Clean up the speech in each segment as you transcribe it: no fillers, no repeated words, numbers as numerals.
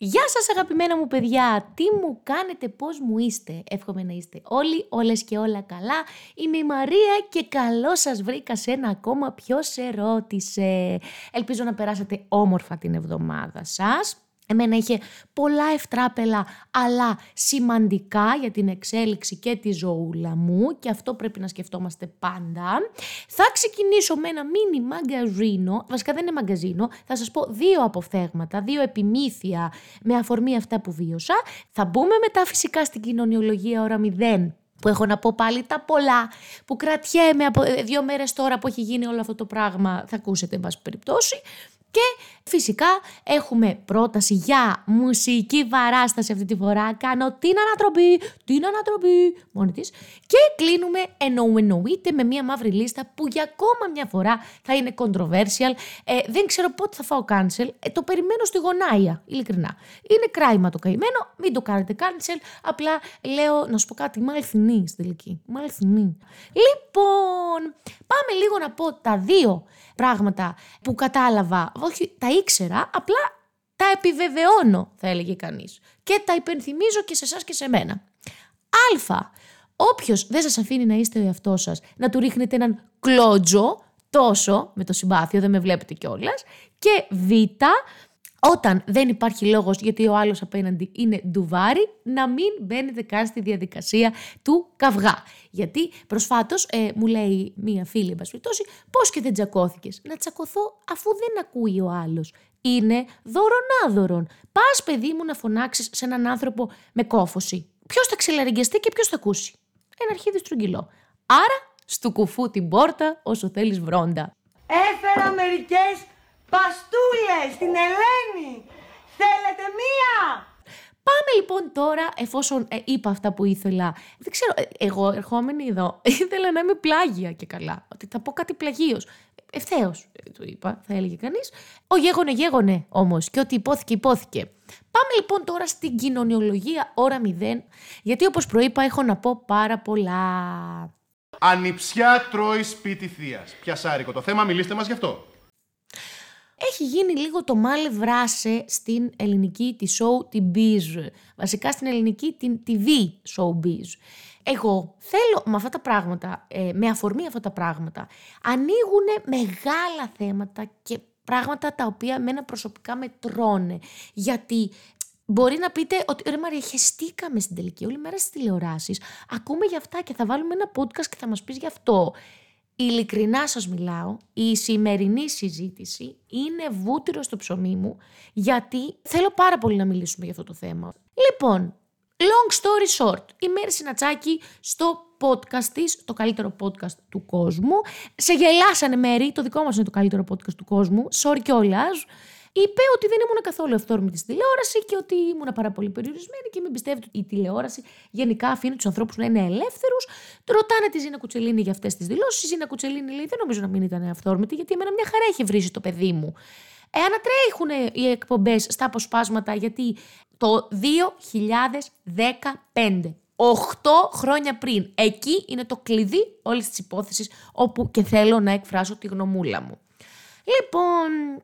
Γεια σας αγαπημένα μου παιδιά, τι μου κάνετε, πώς μου είστε, εύχομαι να είστε όλοι, όλες και όλα καλά. Είμαι η Μαρία και καλώς σας βρήκα σε ένα ακόμα Ποιος σε ρώτησε. Ελπίζω να περάσατε όμορφα την εβδομάδα σας. Εμένα είχε πολλά ευτράπελα, αλλά σημαντικά για την εξέλιξη και τη ζωούλα μου, και αυτό πρέπει να σκεφτόμαστε πάντα. Θα ξεκινήσω με ένα μίνι μαγκαζίνο, βασικά δεν είναι μαγκαζίνο, θα σας πω δύο αποφθέγματα, δύο επιμύθια με αφορμή αυτά που βίωσα. Θα μπούμε μετά φυσικά στην κοινωνιολογία ώρα 0. Που έχω να πω πάλι τα πολλά, που κρατιέμαι από 2 μέρες τώρα που έχει γίνει όλο αυτό το πράγμα, θα ακούσετε εν πάση περιπτώσει. Και φυσικά έχουμε πρόταση για μουσική παράσταση αυτή τη φορά. Κάνω την ανατροπή μόνη της. Και κλείνουμε εννοείται με μια μαύρη λίστα που για ακόμα μια φορά θα είναι controversial. Δεν ξέρω πότε θα φάω cancel. Το περιμένω στη γωνάια, ειλικρινά. Είναι κράημα το καημένο, μην το κάνετε cancel. Απλά λέω να σου πω κάτι, μαλθινή στην τελική. Μαλθινή. Λοιπόν, πάμε λίγο να πω τα δύο πράγματα που κατάλαβα. Όχι, τα ήξερα, απλά τα επιβεβαιώνω, θα έλεγε κανείς. Και τα υπενθυμίζω και σε εσάς και σε μένα. Α. Όποιος δεν σας αφήνει να είστε ο εαυτός σας, να του ρίχνετε έναν κλότζο, τόσο με το συμπάθειο, δεν με βλέπετε κιόλας. Και Β. Όταν δεν υπάρχει λόγος γιατί ο άλλος απέναντι είναι ντουβάρι, να μην μπαίνετε καν στη διαδικασία του καυγά. Γιατί προσφάτως μου λέει μία φίλη, εν πάση περιπτώσει, πώς και δεν τσακώθηκες. Να τσακωθώ αφού δεν ακούει ο άλλος. Είναι δωρονάδωρον. Πας παιδί μου να φωνάξεις σε έναν άνθρωπο με κόφωση. Ποιος θα ξελαριγγιαστεί και ποιος θα ακούσει. Ένα αρχίδι στρογγυλό. Άρα, στου κουφού την πόρτα όσο θέλεις βρόντα. Έφερα μερικές παστούλες στην Ελένη! Θέλετε μία! Πάμε λοιπόν τώρα, εφόσον είπα αυτά που ήθελα. Δεν ξέρω, εγώ ερχόμενη εδώ ήθελα να είμαι πλάγια και καλά. Ότι θα πω κάτι πλαγίως. Ευθέως το είπα, θα έλεγε κανείς. Ο γέγονε όμως και ότι υπόθηκε. Πάμε λοιπόν τώρα στην κοινωνιολογία ώρα 0. Γιατί όπως προείπα έχω να πω πάρα πολλά. Ανιψιά τρώει σπίτι θείας. Πιασάρικο το θέμα, μιλήστε μας γι' αυτό. Έχει γίνει λίγο το μάλε βράσε στην ελληνική τη showbiz, βασικά στην ελληνική την TV showbiz. Εγώ θέλω με αυτά τα πράγματα, με αφορμή αυτά τα πράγματα, ανοίγουν μεγάλα θέματα και πράγματα τα οποία εμένα προσωπικά με τρώνε. Γιατί μπορεί να πείτε ότι ρε Μαρία, χεστήκαμε στην τελική όλη μέρα στις τηλεοράσεις, ακούμε για αυτά και θα βάλουμε ένα podcast και θα μας πεις γι' αυτό. Ειλικρινά σας μιλάω, η σημερινή συζήτηση είναι βούτυρο στο ψωμί μου, γιατί θέλω πάρα πολύ να μιλήσουμε για αυτό το θέμα. Λοιπόν, long story short, η Μαίρη Συνατσάκη στο podcast της, το καλύτερο podcast του κόσμου. Σε γελάσανε Μαίρη, το δικό μας είναι το καλύτερο podcast του κόσμου, sorry κιόλας. Είπε ότι δεν ήμουν καθόλου αυθόρμητη στη τηλεόραση και ότι ήμουν πάρα πολύ περιορισμένη και μην πιστεύετε ότι η τηλεόραση γενικά αφήνει τους ανθρώπους να είναι ελεύθερους. Ρωτάνε τη Ζήνα Κουτσελίνη για αυτές τις δηλώσεις. Η Ζήνα Κουτσελίνη λέει: δεν νομίζω να μην ήταν αυθόρμητη, γιατί εμένα μια χαρά έχει βρήσει το παιδί μου. Ανατρέχουν οι εκπομπές στα αποσπάσματα, γιατί το 2015. 8 χρόνια πριν. Εκεί είναι το κλειδί όλης της υπόθεσης, όπου και θέλω να εκφράσω τη γνωμούλα μου. Λοιπόν.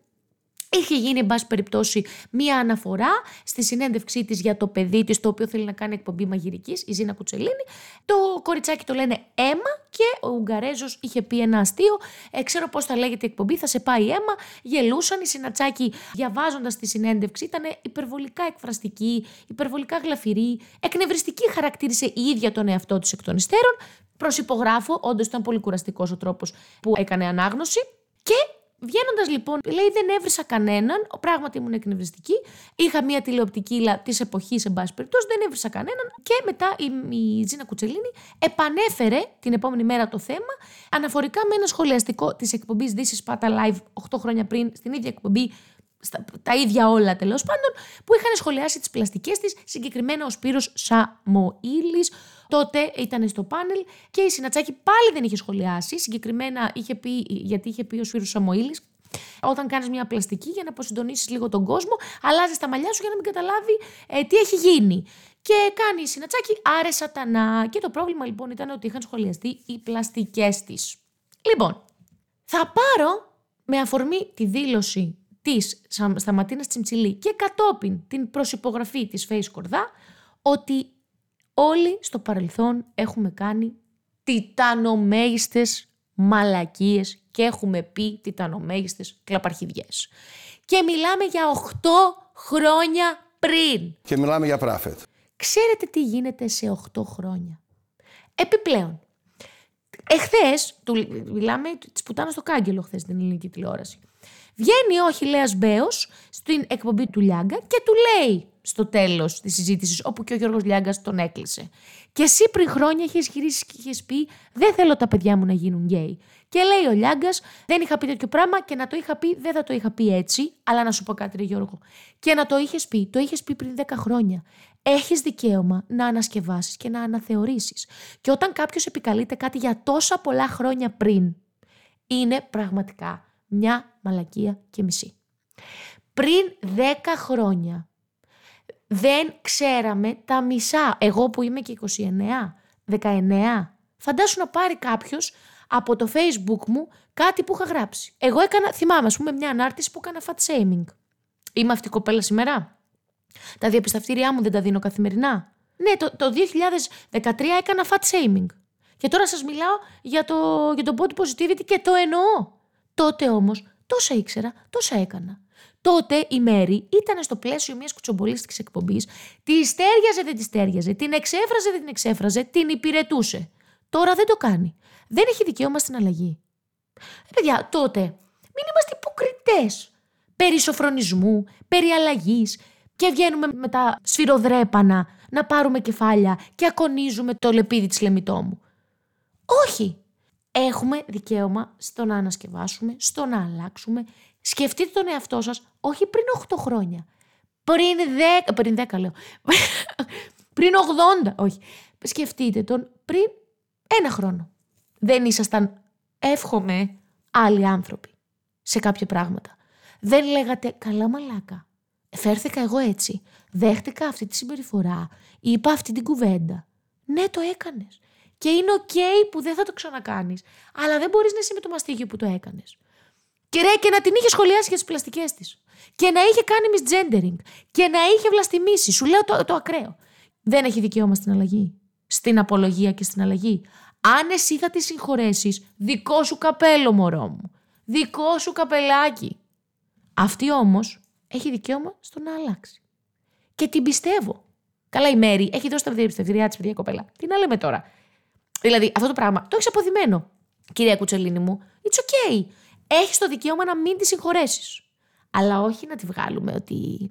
Είχε γίνει, εν πάση περιπτώσει, μία αναφορά στη συνέντευξή της για το παιδί της, το οποίο θέλει να κάνει εκπομπή μαγειρικής, η Ζήνα Κουτσελίνη. Το κοριτσάκι το λένε Έμα και ο Ουγγαρέζος είχε πει ένα αστείο. Ξέρω πώς θα λέγεται η εκπομπή, θα σε πάει Έμα. Γελούσαν. Η Συνατσάκη, διαβάζοντας τη συνέντευξη, ήταν υπερβολικά εκφραστική, υπερβολικά γλαφυρή. Εκνευριστική χαρακτήρισε η ίδια τον εαυτό της εκ των υστέρων. Προσυπογράφω, όντως ήταν πολύ κουραστικός ο τρόπος που έκανε ανάγνωση. Και βγαίνοντας λοιπόν, λέει: δεν έβρισα κανέναν. Πράγματι ήμουν εκνευριστική. Είχα μια τηλεοπτική της εποχής, εν πάση περιπτώσει, δεν έβρισα κανέναν. Και μετά η Ζήνα Κουτσελίνη επανέφερε την επόμενη μέρα το θέμα, αναφορικά με ένα σχολιαστικό της εκπομπής This is Pata Live 8 χρόνια πριν, στην ίδια εκπομπή, τα ίδια όλα τέλος πάντων, που είχαν σχολιάσει τις πλαστικές της, συγκεκριμένα ο Σπύρος Σαμοΐλης. Τότε ήταν στο πάνελ και η Συνατσάκη πάλι δεν είχε σχολιάσει. Συγκεκριμένα είχε πει, γιατί είχε πει ο Σπύρος Σαμοΐλης, όταν κάνεις μια πλαστική για να αποσυντονίσεις λίγο τον κόσμο, αλλάζεις τα μαλλιά σου για να μην καταλάβει τι έχει γίνει. Και κάνει η Συνατσάκη άρε σατανά. Και το πρόβλημα λοιπόν ήταν ότι είχαν σχολιαστεί οι πλαστικές της. Λοιπόν, θα πάρω με αφορμή τη δήλωση της Σταματίνας Τσιμτσιλή και κατόπιν την προσυπογραφή της Φαίης Κορδά, ότι όλοι στο παρελθόν έχουμε κάνει τιτανομέγιστες μαλακίες και έχουμε πει τιτανομέγιστες κλαπαρχιδιές. Και μιλάμε για 8 χρόνια πριν. Και μιλάμε για πράφετ. Ξέρετε τι γίνεται σε 8 χρόνια. Επιπλέον, εχθές, μιλάμε της πουτάνας στο κάγκελο χθες στην ελληνική τηλεόραση, βγαίνει ο Χιλέας Μπέος στην εκπομπή του Λιάγκα και του λέει στο τέλος της συζήτησης, όπου και ο Γιώργος Λιάγκας τον έκλεισε: «Και εσύ πριν χρόνια είχες γυρίσει και είχες πει, δεν θέλω τα παιδιά μου να γίνουν γκέι». Και λέει ο Λιάγκας: «Δεν είχα πει τέτοιο πράγμα και να το είχα πει, δεν θα το είχα πει έτσι. Αλλά να σου πω κάτι, ρε Γιώργο. Και να το είχες πει, το είχες πει πριν 10 χρόνια. Έχεις δικαίωμα να ανασκευάσεις και να αναθεωρήσεις. Και όταν κάποιος επικαλείται κάτι για τόσα πολλά χρόνια πριν, είναι πραγματικά μια μαλακία και μισή». Πριν 10 χρόνια δεν ξέραμε τα μισά. Εγώ που είμαι και 29, 19. Φαντάσου να πάρει κάποιος από το Facebook μου κάτι που είχα γράψει. Εγώ έκανα, θυμάμαι, ας πούμε, μια ανάρτηση που έκανα fat shaming. Είμαι αυτή η κοπέλα σήμερα. Τα διαπιστευτήριά μου δεν τα δίνω καθημερινά. Ναι, το 2013 έκανα fat shaming. Και τώρα σας μιλάω για το body positivity και το εννοώ. Τότε όμως τόσα ήξερα, τόσα έκανα. Τότε η Μαίρη ήταν στο πλαίσιο μιας κουτσομπολίστικης εκπομπής, τη στέριαζε, δεν τη στέριαζε, την εξέφραζε, δεν την εξέφραζε, την υπηρετούσε. Τώρα δεν το κάνει. Δεν έχει δικαίωμα στην αλλαγή. Παιδιά, τότε μην είμαστε υποκριτές περί σοφρονισμού, περί αλλαγής, και βγαίνουμε με τα σφυροδρέπανα να πάρουμε κεφάλια και ακονίζουμε το λεπίδι της Λεμιτόμου. Όχι! Έχουμε δικαίωμα στο να ανασκευάσουμε, στο να αλλάξουμε. Σκεφτείτε τον εαυτό σας, όχι πριν 8 χρόνια. Πριν 10 λέω. Πριν 80, όχι. Σκεφτείτε τον πριν ένα χρόνο. Δεν ήσασταν, εύχομαι, άλλοι άνθρωποι σε κάποια πράγματα. Δεν λέγατε, καλά μαλάκα, φέρθηκα εγώ έτσι, δέχτηκα αυτή τη συμπεριφορά, είπα αυτή την κουβέντα. Ναι, το έκανες. Και είναι ok που δεν θα το ξανακάνεις. Αλλά δεν μπορείς να είσαι με το μαστίγιο που το έκανες. Και να την είχε σχολιάσει για τις πλαστικές της. Και να είχε κάνει misgendering. Και να είχε βλαστιμήσει. Σου λέω το ακραίο. Δεν έχει δικαίωμα στην αλλαγή. Στην απολογία και στην αλλαγή. Αν εσύ θα τη συγχωρέσεις, δικό σου καπέλο, μωρό μου. Δικό σου καπελάκι. Αυτή όμως έχει δικαίωμα στο να αλλάξει. Και την πιστεύω. Καλά, η Μέρη έχει δώσει τα διαπιστευτήριά της, παιδιά, κοπέλα. Τι να λέμε τώρα. Δηλαδή, αυτό το πράγμα το έχεις αποδειμένο. Κυρία Κουτσελίνη μου, it's okay. Έχεις το δικαίωμα να μην τη συγχωρέσεις. Αλλά όχι να τη βγάλουμε ότι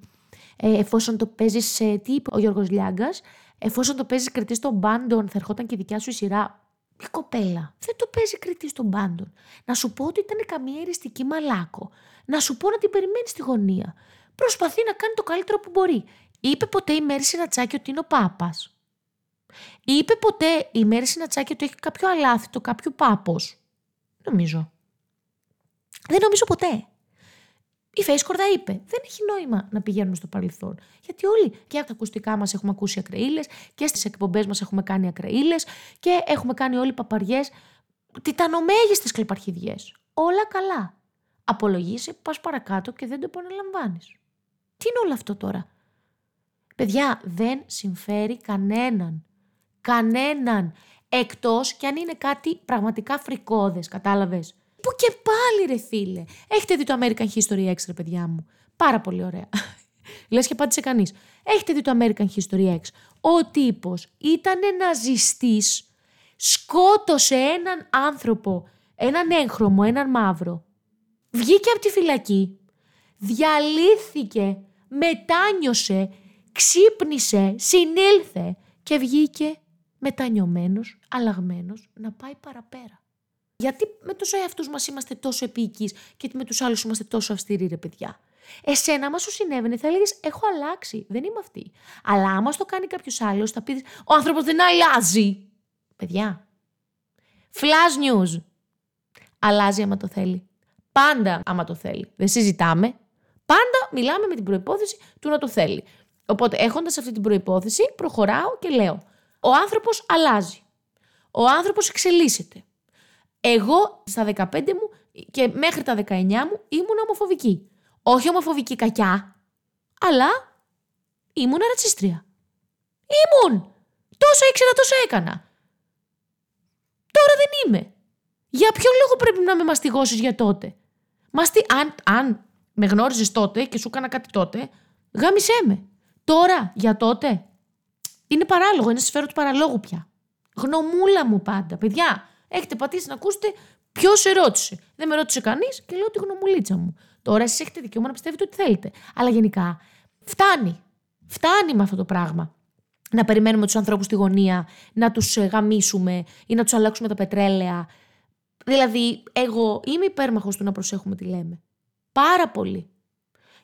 εφόσον το παίζεις, τι είπε ο Γιώργος Λιάγκας, εφόσον το παίζεις κριτή στον πάντων, θα ερχόταν και η δικιά σου η σειρά. Η κοπέλα δεν το παίζει κριτή στον πάντων. Να σου πω ότι ήταν καμία εριστική μαλάκο. Να σου πω να την περιμένει στη γωνία. Προσπαθεί να κάνει το καλύτερο που μπορεί. Είπε ποτέ η Μαίρη Συνατσάκη ότι είναι ο Πάπας? Είπε ποτέ η Μαίρη Συνατσάκη ότι έχει κάποιο αλάθητο, κάποιο πάπος? Νομίζω. Δεν νομίζω ποτέ. Η Φαίη Κορδά είπε: δεν έχει νόημα να πηγαίνουμε στο παρελθόν. Γιατί όλοι και από τα ακουστικά μας έχουμε ακούσει ακραΐλες και στις εκπομπές μας έχουμε κάνει ακραΐλες και έχουμε κάνει όλοι παπαριές, τιτανομέγιστες κλεπαρχιδιές. Όλα καλά. Απολογείσαι, πας παρακάτω και δεν το επαναλαμβάνεις. Τι είναι όλο αυτό τώρα? Παιδιά, δεν συμφέρει κανέναν. Κανέναν. Εκτός κι αν είναι κάτι πραγματικά φρικώδες, κατάλαβες? Που και πάλι, ρε φίλε. Έχετε δει το American History X, ρε παιδιά μου? Πάρα πολύ ωραία. Λες και απάντησε κανείς. Έχετε δει το American History X? Ο τύπος ήταν ναζιστής, σκότωσε έναν άνθρωπο, έναν έγχρωμο, έναν μαύρο. Βγήκε από τη φυλακή, διαλύθηκε, μετάνιωσε, ξύπνησε, συνήλθε και βγήκε μετανιωμένος, αλλαγμένος, να πάει παραπέρα. Γιατί με τους εαυτούς μας είμαστε τόσο επίκης και με τους άλλους είμαστε τόσο αυστηροί, ρε παιδιά? Εσένα, άμα σου συνέβαινε, θα έλεγες: έχω αλλάξει, δεν είμαι αυτή. Αλλά άμα στο κάνει κάποιος άλλος, θα πεις: ο άνθρωπος δεν αλλάζει. Παιδιά, flash news. Αλλάζει άμα το θέλει. Πάντα άμα το θέλει. Δεν συζητάμε. Πάντα μιλάμε με την προϋπόθεση του να το θέλει. Οπότε, έχοντας αυτή την προϋπόθεση, προχωράω και λέω: ο άνθρωπος αλλάζει. Ο άνθρωπος εξελίσσεται. Εγώ στα 15 μου και μέχρι τα 19 μου ήμουν ομοφοβική. όχι ομοφοβική κακιά, αλλά ήμουνα ρατσίστρια. Ήμουν! Τόσο ήξερα, τόσο έκανα. Τώρα δεν είμαι. Για ποιο λόγο πρέπει να με μαστιγώσεις για τότε? Αν με γνώριζες τότε και σου έκανα κάτι τότε, γάμισέ με. Τώρα, για τότε, είναι παράλογο, είναι στη σφαίρα του παραλόγου πια. Γνωμούλα μου πάντα. Παιδιά, έχετε πατήσει να ακούσετε ποιος σε ρώτησε. Δεν με ρώτησε κανείς και λέω τη γνωμουλίτσα μου. Τώρα εσείς έχετε δικαίωμα να πιστεύετε ότι θέλετε. Αλλά γενικά φτάνει. Φτάνει με αυτό το πράγμα. Να περιμένουμε τους ανθρώπους στη γωνία, να τους γαμίσουμε ή να τους αλλάξουμε τα πετρέλαια. Δηλαδή, εγώ είμαι υπέρμαχος του να προσέχουμε τι λέμε. Πάρα πολύ.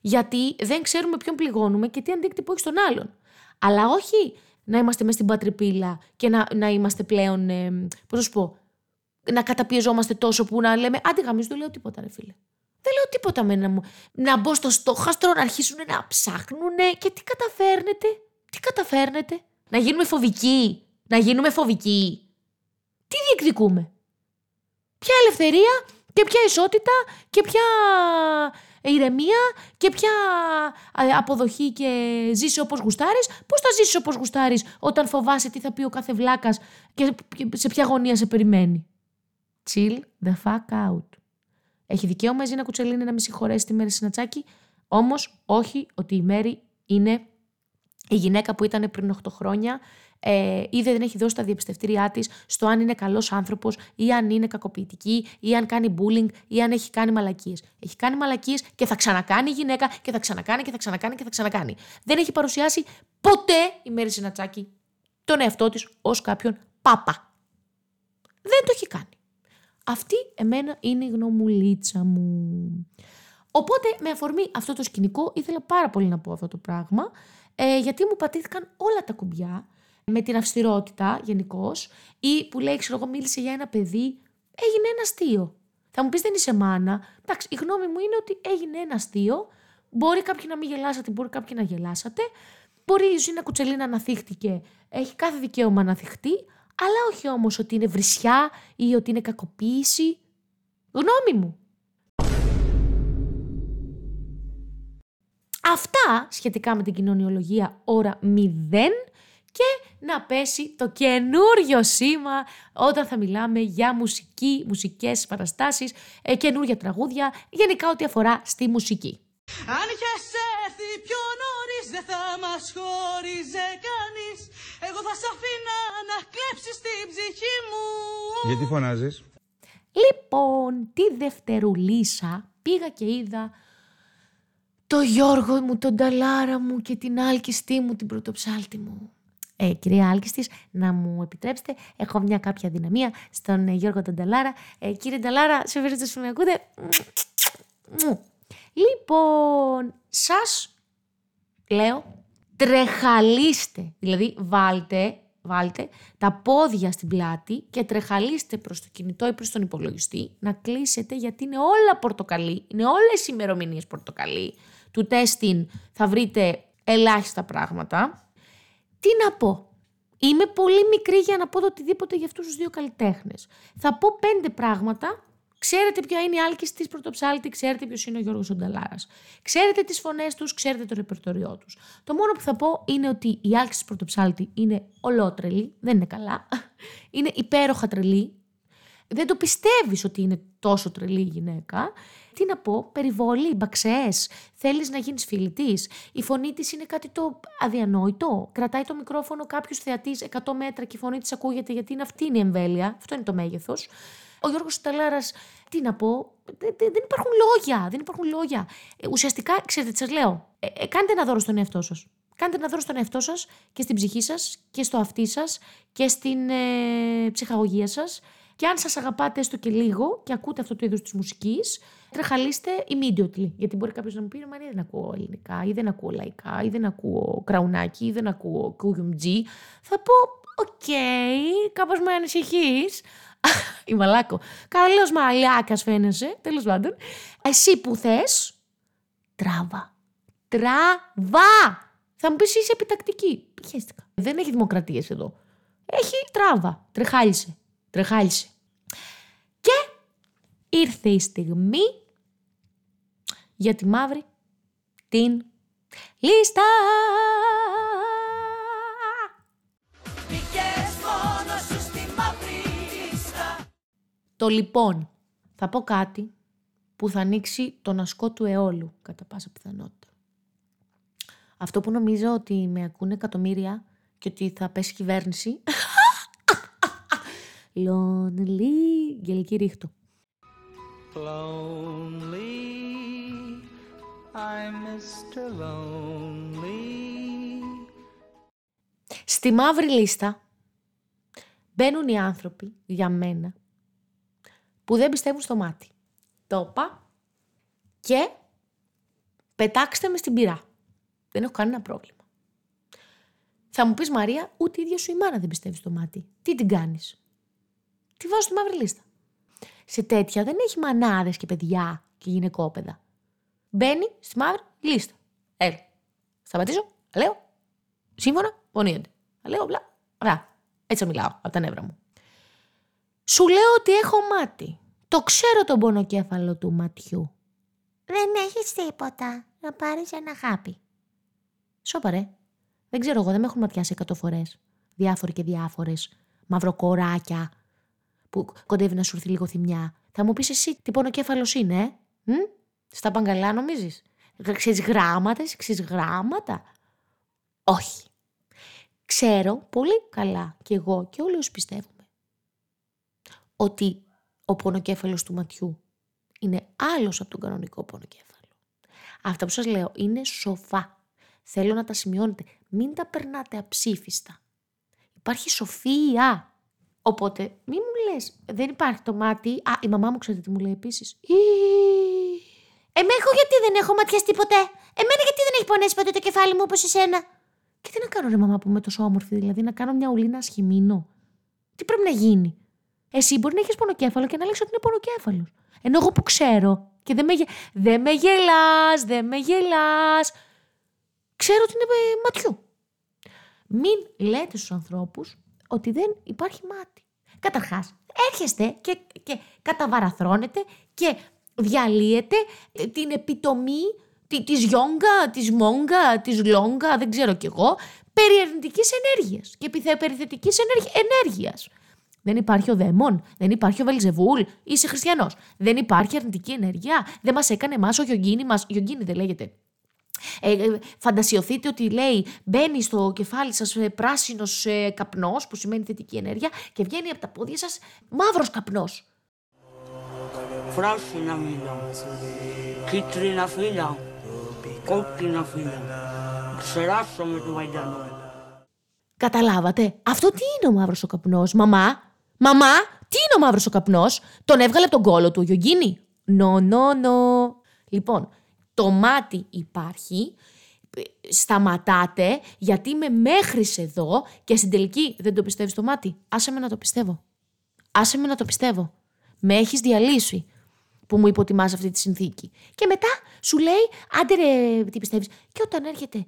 Γιατί δεν ξέρουμε ποιον πληγώνουμε και τι αντίκτυπο έχει στον άλλον. Αλλά όχι να είμαστε μες στην πατρυπίλα και να είμαστε πλέον, πώς να σου πω, να καταπιεζόμαστε τόσο που να λέμε «Άντε γαμίζω, δεν λέω τίποτα ρε φίλε». Δεν λέω τίποτα μένα μου. Να μπω στο στόχαστρο, να αρχίσουν να ψάχνουν και τι καταφέρνετε. Τι καταφέρνετε? Να γίνουμε φοβικοί. Να γίνουμε φοβικοί. Τι διεκδικούμε? Ποια ελευθερία και ποια ισότητα και ποια ηρεμία και ποια αποδοχή και ζήσει όπως γουστάρεις? Πώς θα ζήσεις όπως γουστάρεις όταν φοβάσαι τι θα πει ο κάθε βλάκας και σε ποια γωνία σε περιμένει? Chill the fuck out. Έχει δικαίωμα η Ζήνα Κουτσελίνη να με συγχωρέσει τη Μαίρη Συνατσάκη, όμως όχι ότι η Μαίρη είναι η γυναίκα που ήταν πριν 8 χρόνια, είδε δεν έχει δώσει τα διαπιστευτήριά της στο αν είναι καλός άνθρωπος ή αν είναι κακοποιητική ή αν κάνει bullying ή αν έχει κάνει μαλακίες. Έχει κάνει μαλακίες και θα ξανακάνει η γυναίκα και θα ξανακάνει και θα ξανακάνει και θα ξανακάνει. Δεν έχει παρουσιάσει ποτέ η Μαίρη Συνατσάκη τον εαυτό της ως κάποιον πάπα. Δεν το έχει κάνει. Αυτή εμένα είναι η γνωμουλίτσα μου. Οπότε με αφορμή αυτό το σκηνικό ήθελα πάρα πολύ να πω αυτό το πράγμα, γιατί μου πατήθηκαν όλα τα κουμπιά με την αυστηρότητα γενικώς, ή που λέει, ξέρω εγώ, μίλησε για ένα παιδί, έγινε ένα αστείο. Θα μου πεις δεν είσαι μάνα. Εντάξει, η γνώμη μου είναι ότι έγινε ένα αστείο. Μπορεί κάποιοι να μην γελάσατε, μπορεί κάποιοι να γελάσατε. Μπορεί η Ζήνα Κουτσελίνη να αναθίχτηκε, έχει κάθε δικαίωμα να αναθιχτεί, αλλά όχι όμως ότι είναι βρισιά ή ότι είναι κακοποίηση. Γνώμη μου. Αυτά σχετικά με την κοινωνιολογία ώρα 0 και να πέσει το καινούριο σήμα όταν θα μιλάμε για μουσική, μουσικές παραστάσεις, καινούρια τραγούδια, γενικά ό,τι αφορά στη μουσική. Αν είχες έρθει πιο νωρίς δεν θα μας χώριζε κανείς. Εγώ θα σ' αφήνα να κλέψεις την ψυχή μου. Γιατί φωνάζεις? Λοιπόν, τη Δευτερουλίσσα πήγα και είδα το Γιώργο μου, τον Νταλάρα μου και την Άλκηστη μου, την Πρωτοψάλτη μου. Κυρία Άλκηστη, να μου επιτρέψετε, έχω μια κάποια δυναμία στον Γιώργο τον Νταλάρα. Κύριε Νταλάρα, σε ευχαριστώ που με ακούτε. Λοιπόν, σας λέω, τρεχαλίστε. Δηλαδή, βάλτε τα πόδια στην πλάτη και τρεχαλίστε προς το κινητό ή προς τον υπολογιστή να κλείσετε, γιατί είναι όλα πορτοκαλί, είναι όλες οι ημερομηνίες πορτοκαλί. Του τέστην θα βρείτε ελάχιστα πράγματα. Τι να πω? Είμαι πολύ μικρή για να πω οτιδήποτε για αυτούς τους δύο καλλιτέχνες. Θα πω 5 πράγματα. Ξέρετε ποια είναι η Άλκηστη Πρωτοψάλτη, ξέρετε ποιος είναι ο Γιώργος Νταλάρας. Ξέρετε τις φωνές τους, ξέρετε το ρεπερτοριό τους. Το μόνο που θα πω είναι ότι η Άλκηστη Πρωτοψάλτη είναι ολότρελη, δεν είναι καλά. Είναι υπέροχα τρελή. Δεν το πιστεύεις ότι είναι τόσο τρελή η γυναίκα. Τι να πω, περιβολή, μπαξές, θέλεις να γίνεις φίλη της. Η φωνή της είναι κάτι το αδιανόητο. Κρατάει το μικρόφωνο κάποιος θεατής 100 μέτρα και η φωνή της ακούγεται, γιατί είναι αυτή η εμβέλεια. Αυτό είναι το μέγεθος. Ο Γιώργος Νταλάρας, τι να πω, δεν υπάρχουν λόγια. Ουσιαστικά, ξέρετε τι σας λέω, κάντε ένα δώρο στον εαυτό σας. Κάντε ένα δώρο στον εαυτό σας και στην ψυχή σας και στο αυτί σας και στην ψυχαγωγία σας. Και αν σας αγαπάτε έστω και λίγο και ακούτε αυτό το είδος της μουσικής, τρεχαλίστε immediately. Γιατί μπορεί κάποιος να μου πει: Μαρία, δεν ακούω ελληνικά, ή δεν ακούω λαϊκά, ή δεν ακούω κραουνάκι, ή δεν ακούω κουγιουμτζή. Θα πω: Οκ, κάπως με ανησυχείς. Η μαλάκο. Καλός μαλάκας φαίνεσαι. Τέλος πάντων. Εσύ που θες, τράβα. Τράβα! Θα μου πεις είσαι επιτακτική. Πιχέστηκα. Δεν έχει δημοκρατίες εδώ. Έχει τράβα. Τρεχάλισε. Και ήρθε η στιγμή για τη μαύρη την λίστα. Το λοιπόν, θα πω κάτι που θα ανοίξει τον ασκό του αιώλου, κατά πάσα πιθανότητα. Αυτό που νομίζω ότι με ακούνε εκατομμύρια και ότι θα πέσει κυβέρνηση. Lonely, γελική ρίχτο. Lonely, I'm Mr. Lonely. Στη μαύρη λίστα μπαίνουν οι άνθρωποι, για μένα, που δεν πιστεύουν στο μάτι. Το είπα και πετάξτε με στην πυρά. Δεν έχω κανένα πρόβλημα. Θα μου πεις, Μαρία, ούτε η ίδια σου η μάνα δεν πιστεύει στο μάτι. Τι την κάνεις? Τη βάζω στη μαύρη λίστα. Σε τέτοια δεν έχει μανάδες και παιδιά και γυναικόπαιδα. Μπαίνει στη μαύρη λίστα. Έλα. Σταματήσω, λέω. Σύμφωνα, πονίονται. Λέω, μπλα, μπλα. Έτσι θα μιλάω, από τα νεύρα μου. Σου λέω ότι έχω μάτι. Το ξέρω τον πονοκέφαλο του ματιού. Δεν έχεις τίποτα. Να πάρεις ένα χάπι. Σοπαρέ. Δεν ξέρω εγώ, δεν με έχουν ματιάσει 100 φορές. Διάφοροι και διάφορες. Μαυροκοράκια. Που κοντεύει να σου έρθει λίγο θυμιά. Θα μου πεις εσύ τι πονοκέφαλος είναι, Στα παγκαλά νομίζεις? Ξέρεις γράμματα. Όχι. Ξέρω πολύ καλά κι εγώ και όλοι όσοι πιστεύουμε ότι ο πονοκέφαλος του ματιού είναι άλλος από τον κανονικό πονοκέφαλο. Αυτά που σας λέω είναι σοφά. Θέλω να τα σημειώνετε. Μην τα περνάτε αψήφιστα. Υπάρχει σοφία. Οπότε μην μου λες, δεν υπάρχει το μάτι. Α, η μαμά μου ξέρετε τι μου λέει επίσης. Εμένα γιατί δεν έχω ματιαστεί ποτέ. Εμένα γιατί δεν έχει πονέσει ποτέ το κεφάλι μου όπως εσένα. Και τι να κάνω ρε μαμά που είμαι τόσο όμορφη, δηλαδή να κάνω μια ουλίνα ασχημίνω? Τι πρέπει να γίνει? Εσύ μπορεί να έχεις πονοκέφαλο και να λέξεις ότι είναι πονοκέφαλος. Ενώ εγώ που ξέρω και δεν με γελάς. Ξέρω ότι είναι ματιού. Μην λέτε στους ανθρώπους ότι δεν υπάρχει μάτι. Καταρχάς, έρχεστε και καταβαραθρώνετε και διαλύετε την επιτομή της γιόγκα, της μόγκα, της λόγκα, δεν ξέρω κι εγώ, περί αρνητικής ενέργειας και περιθετικής ενέργειας. Δεν υπάρχει ο δαίμον, δεν υπάρχει ο Βελζεβούλ, είσαι χριστιανός. Δεν υπάρχει αρνητική ενέργεια, δεν μας έκανε εμάς ο γιογκίνη μας. Γιογκίνη δεν λέγεται. Φαντασιωθείτε ότι λέει μπαίνει στο κεφάλι σας πράσινος καπνός που σημαίνει θετική ενέργεια και βγαίνει από τα πόδια σας μαύρος καπνός. Πράσινα φύλλα, κίτρινα φύλλα, κόκκινα φύλλα, ξεράσω με το μαϊντανό. Καταλάβατε, αυτό τι είναι ο μαύρος ο καπνός? Μαμά, τι είναι ο μαύρος ο καπνός? Τον έβγαλε από τον κόλο του ο Γιογκίνη. No. Λοιπόν, το μάτι υπάρχει, σταματάτε γιατί είμαι μέχρι εδώ και στην τελική δεν το πιστεύεις το μάτι. Άσε με να το πιστεύω. Με έχεις διαλύσει που μου υποτιμάς αυτή τη συνθήκη. Και μετά σου λέει, άντε ρε, τι πιστεύεις? Και όταν έρχεται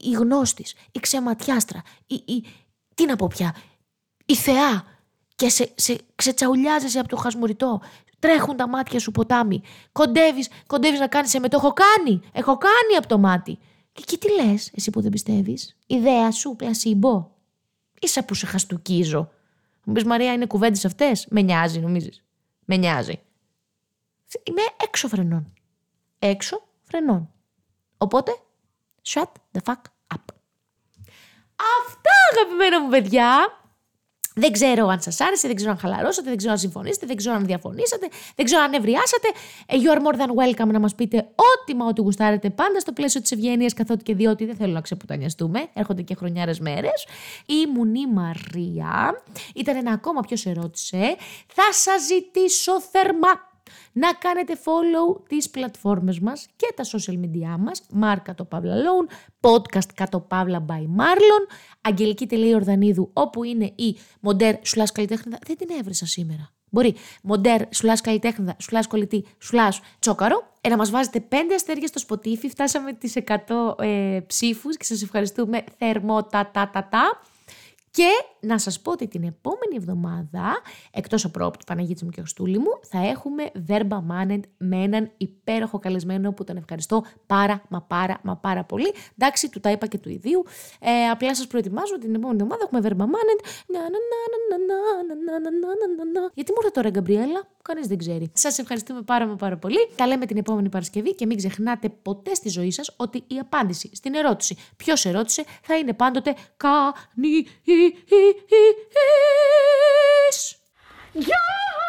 η γνώστης, η ξεματιάστρα, τι να πω πια, η θεά και σε ξετσαουλιάζεσαι από το χασμουριτό. Τρέχουν τα μάτια σου ποτάμι. Κοντεύεις να κάνεις εμετό. Έχω κάνει από το μάτι. Και εκεί τι λες, εσύ που δεν πιστεύεις? Ιδέα σου, πλασίμπο. Ίσα που σε χαστουκίζω. Μου πεις, Μαρία, είναι κουβέντες αυτές? Με νοιάζει, νομίζεις? Με νοιάζει. Είμαι έξω φρενών. Οπότε, shut the fuck up. Αυτά, αγαπημένα μου παιδιά. Δεν ξέρω αν σας άρεσε, δεν ξέρω αν χαλαρώσατε, δεν ξέρω αν συμφωνήσατε, δεν ξέρω αν διαφωνήσατε, δεν ξέρω αν ευριάσατε. You are more than welcome να μας πείτε ό,τι μα ό,τι γουστάρετε, πάντα στο πλαίσιο της ευγένειας, καθότι και διότι δεν θέλω να ξεπουτανιαστούμε. Έρχονται και χρονιάρες μέρες. Ήμουν η Μαρία. Ήταν ένα ακόμα ποιος σε ρώτησε. Θα σας ζητήσω θερμά να κάνετε follow τις πλατφόρμες μας και τα social media μας, Mark@Pavla Loan, podcast@Pavla by Marlon, Αγγελική.Ιορδανίδου, όπου είναι η Μοντέρ/καλλιτέχνηδα, δεν την έβρισα σήμερα. Μπορεί Μοντέρ/καλλιτέχνηδα/κολλητή/τσόκαρο. Να μας βάζετε 5 αστέρια στο Spotify. Φτάσαμε τις 100 ψήφους και σας ευχαριστούμε θερμότατα. Και να σας πω ότι την επόμενη εβδομάδα, εκτός από του Παναγίτης μου και Χριστούλη μου, θα έχουμε Verba Manent με έναν υπέροχο καλεσμένο που τον ευχαριστώ πάρα πολύ. Εντάξει, του τα είπα και του ιδίου. Απλά σας προετοιμάζω την επόμενη εβδομάδα έχουμε Verba Manent. Γιατί μου ήρθε τώρα η Γκαμπριέλα, κανείς δεν ξέρει. Σας ευχαριστούμε πάρα πολύ. Τα λέμε την επόμενη Παρασκευή και μην ξεχνάτε ποτέ στη ζωή σας ότι η απάντηση στην ερώτηση ποιος σε ρώτησε θα είναι πάντοτε κανείς. Yes! Yeah!